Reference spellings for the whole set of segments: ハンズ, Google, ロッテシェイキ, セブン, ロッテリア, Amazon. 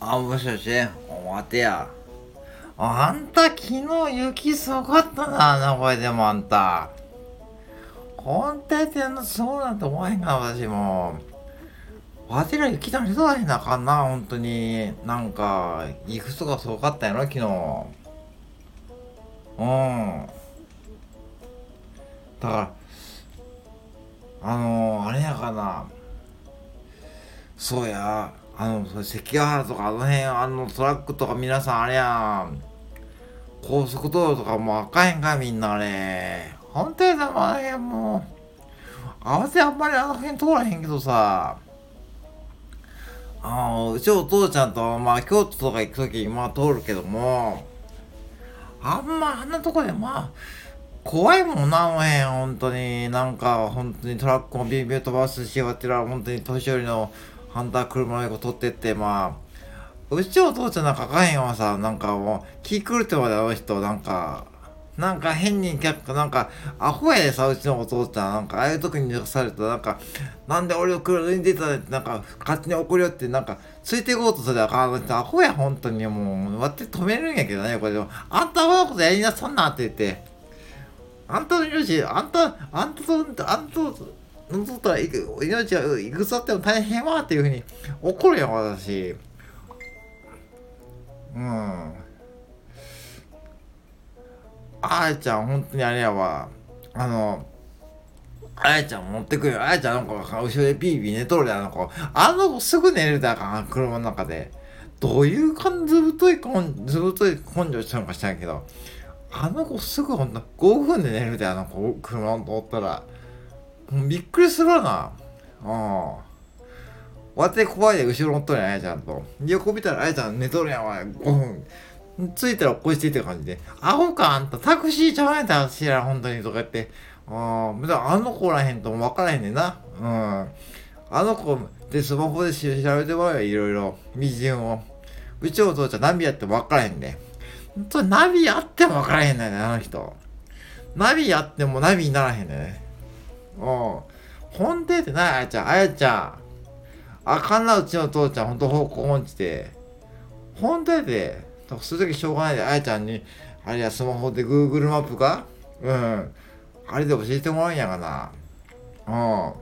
あ、もしもし、待てや。あんた昨日雪すごかったな、あの声でもあんた。本当にそうなんて思えんが、私も。わてら雪だりそうだな、かんな、本当に。なんか、いくつがすごかったやろ、昨日。だから、あれやかな。そうや。関ヶ原とかあの辺、トラックとか皆さんあれやん。高速道路とかもあかへんか、みんなあれ。本当にあの辺もう、慌てあんまりあの辺通らへんけどさ。うちお父ちゃんと、京都とか行くとき、通るけども、あんなとこで、怖いもんな、あの辺、本当に。本当にトラックもビュービュー飛ばすし、わてら、本当に年寄りの、ハンター車の横取ってって、うちお父ちゃんなんかかへんわさ、もう、気狂ってまであの人、変にアホやでさ、うちのお父ちゃん、ああいう時にされたら、なんで俺を車に出たって、勝手に怒りよって、ついていこうとするあの人、アホや、本当に、もう、割って止めるんやけどね、これでも、あんたアホなことやりなさんなって言って、そうったら命はいくつあっても大変わっていうふうに怒るよ、私。あやちゃん、本当にあれやわ。あやちゃん持ってくるよ。あやちゃん後ろでビービー寝とるで、子すぐ寝れるだから、車の中で。どういう感じ、ずぶとい根性したのか知らんけど、子すぐほんと5分で寝るで、子、車を乗ったら。びっくりするわな。わて怖いで後ろ乗っとるやん、あやちゃんと。横見たらあやちゃん寝とるやん、5分。着いたら起こしてって感じで。アホか、あんたタクシーちゃうやん、私ら、本当に、とか言って。子らへんとも分からへんねんな。子でスマホで調べてもらうよ、いろいろ。微順を。うちのお父ちゃんナビやっても分からへんで。ナビやっても分からへんねんね、ナビやってもナビにならへんねん。本当ってない、あやちゃん。あかんな、うちの父ちゃん、ほんと方向音痴で。本当やで。そういう時しょうがないで、あやちゃんに、あれや、スマホで Google マップかあれで教えてもらうんやがな。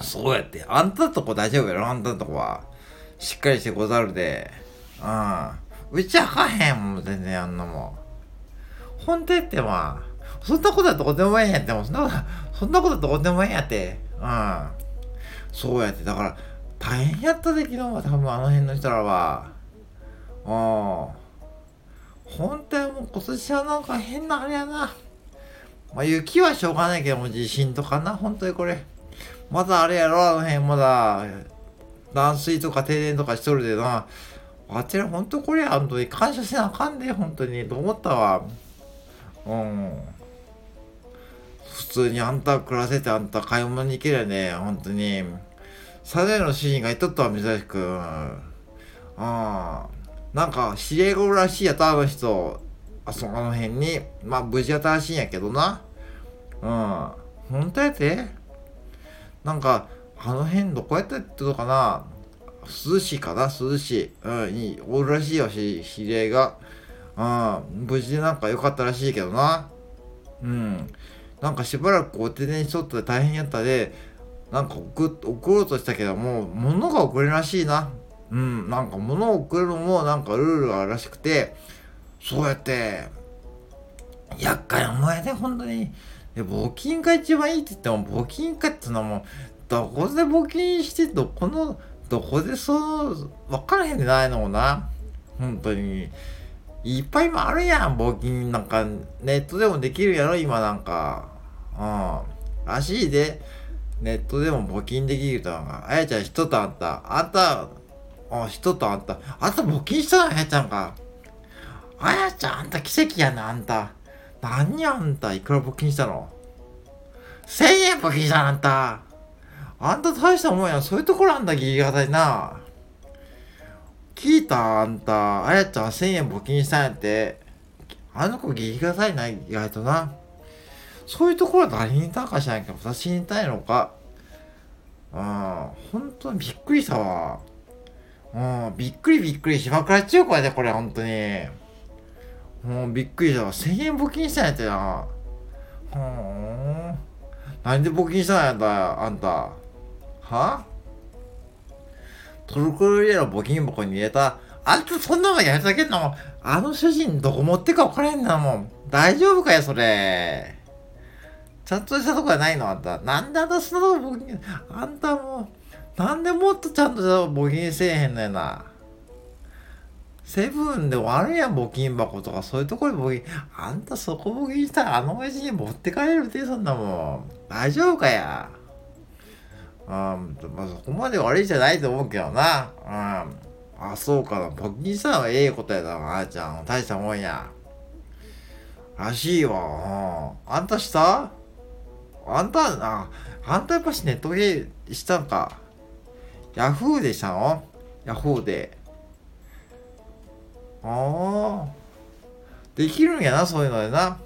そうやって。あんたのとこ大丈夫やろ、あんたのとこは。しっかりしてござるで。うちはかへんもん、全然あんなもん。本当やって、そんなことはどこでもええんやって、そんなことはどこでもええんやって。そうやって、だから、大変やったで、昨日は多分あの辺の人らは。本当はもう今年は変なあれやな。雪はしょうがないけども、地震とかな、本当にこれ。まだあれやろ、あの辺まだ、断水とか停電とかしとるでな。あちら本当これ、感謝せなあかんで、本当に、と思ったわ。普通にあんた暮らせてあんた買い物に行けりゃね、本当に。サザエの主人がいとったわ、珍しく。知り合いごらしいやった、あの人。あの辺に。無事やったらしいんやけどな。本当やてあの辺どこやったってことかな。涼しいかな、涼しい。おるらしいよ、知り合いが。無事で良かったらしいけどな。しばらくお停電しとったら大変やったで、送ろうとしたけども、物が送れるらしいな。物を送るのもルールがあるらしくて、そうやって、厄介なもんやで、本当に。で、募金が一番いいって言っても、募金かってのはもう、どこで募金して、どこでわからへんでないのもな。本当に。いっぱいもあるやん、募金。ネットでもできるやろ、今。らしいで、ネットでも募金できるとあやちゃん、あんた募金したな、あやちゃんか。あやちゃん、あんた奇跡やな、あんた。いくら募金したの ?1000 円募金したな、あんた。あんた大したもんや、そういうところあんだ、ギリがたいな。聞いたあんた、あやちゃん1000円募金したんやって。子ギリがたいな、意外とな。そういうところは誰に対かしないけど、私に対のか。本当にびっくりしたわ。びっくりしまくらっちゅうこれで、これ本当に。もうびっくりしたわ。1000円募金したんやったな。なんで募金したんやった、あんた。は？トルコリエの募金箱に入れた。あんたそんなのやるだけの、あの主人どこ持ってか分からへんなもん。大丈夫かよ、それ。ちゃんとしたとこじゃないの、あんた。なんで私のとこ募金、あんたも、なんでもっとちゃんとしたとこ募金せえへんのやな。セブンでもあるやん、募金箱とか、そういうところに募金。あんたそこ募金したら、あの親父に持ってかれるって、そんなもん。大丈夫かや。まあ、そこまで悪いじゃないと思うけどな。あ、そうかな。募金したのはええことやだな、あーちゃん。大したもんや。らしいわ。あんたした？あんたやっぱしネットゲーしたんか。ヤフーでしたの？ヤフーで。できるんやな、そういうのでな。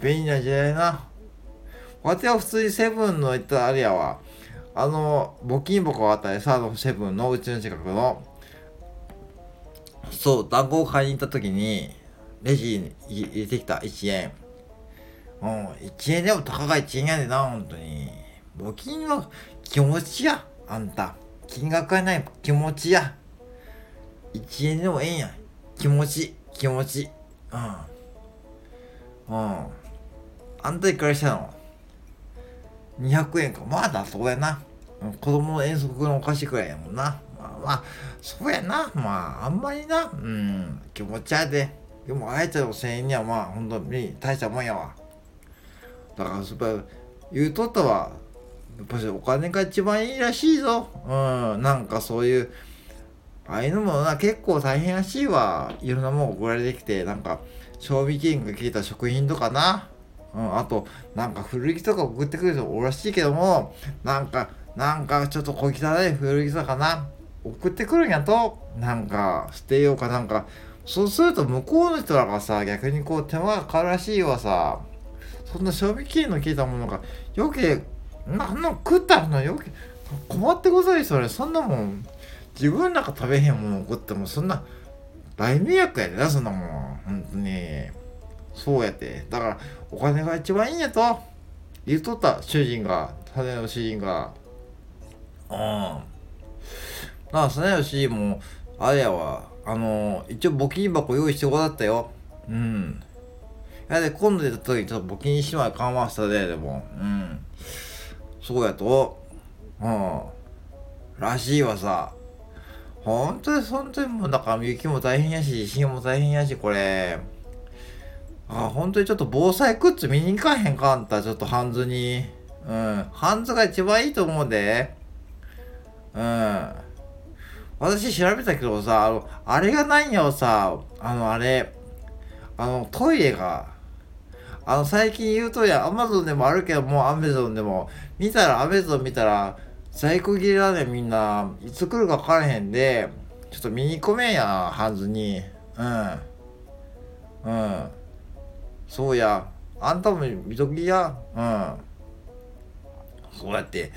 便利な時代な。わては普通にセブンの言ったらあれやわ。募金箱あたり、サードセブンのうちの近くの、そう、団子を買いに行った時に、レジに入れてきた、1円。1円でも高が1円やでな、ほんとに。募金は気持ちや、あんた。金額がない気持ちや。1円でもええんや。気持ち。あんたいくらしたの？200円か。まあだ、そうやな。子供の遠足のお菓子くらいやもんな。まあ、そうやな。まあ、あんまりな。気持ちやで。でも、あえての1000円にはまあ、ほんとに大したもんやわ。だから、それ言うとったわ。やっぱりお金が一番いいらしいぞ。なんかそういう、ああいうのもな、結構大変らしいわ。いろんなもん送られてきて、なんか、賞味期限が切れた食品とかな。あと、なんか古着とか送ってくる人もおらしいけども、なんかちょっと小汚い古着とかな、送ってくるんやと、なんか捨てようかなんか、そうすると向こうの人らがさ、逆にこう手間がかかるらしいわさ、そんな賞味期限の切れたものが、余計、なんの食ったの余計、困ってございそれ、そんなもん、自分なんか食べへんもの送っても、そんな、大迷惑やでな、そんなもん、ほんとに。そうやって。だから、お金が一番いいんやと、言うとった、サネの主人が。サネの主人も、あれやわ、一応募金箱用意してこだったよ。やで、今度出た時にちょっと募金しまい緩和したで、でも。そうやと、らしいわさ。ほんとにもう、だから雪も大変やし、地震も大変やし、これ。ほんとにちょっと防災グッズ見に行かへんかあんた、ちょっとハンズに。ハンズが一番いいと思うで。私調べたけどさ、あれがないんやろさ、トイレが。最近言うとや、Amazon でもあるけども、Amazon でも。Amazon見たら、在庫切れだね、みんな。いつ来るか分からへんで、ちょっと見に行こめんや、ハンズに。そうや。あんたも見ときや。そうやって。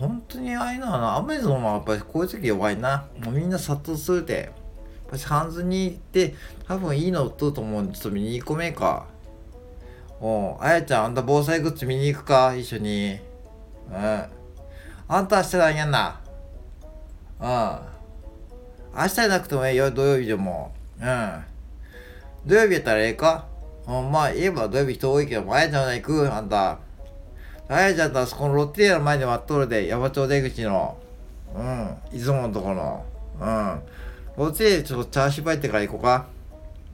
本当にああいうのはな、アマゾンはやっぱりこういう時弱いな。もうみんな殺到するで。私、ハンズに行って、多分いいの売っとると思うんで、ちょっと見に行こめか。あやちゃん、あんた防災グッズ見に行くか一緒に。あんた明日なんやんな。明日じゃなくてもええよ、土曜日でも。土曜日やったらええか？まあ言えば土曜日人多いけども、あやちゃんは行く？あんた。あやちゃんとあそこのロッテリアの前で待っとるで、山頂出口の。いつものとこの。ロッテリアでちょっとチャーシュー入ってから行こうか。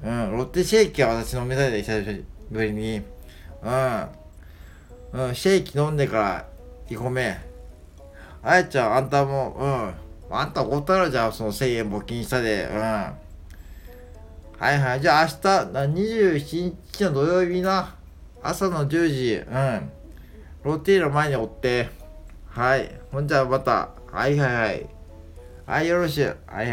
ロッテシェイキは私飲みたいで、久しぶりに。シェイキ飲んでから行こめ。あやちゃん、あんたも、あんたおったらじゃあ、その1000円募金したで、はい。じゃあ明日、27日の土曜日な。朝の10時、ロッテリの前におって。はい。ほんじゃあまた。はい。はい、よろしゅう。はい。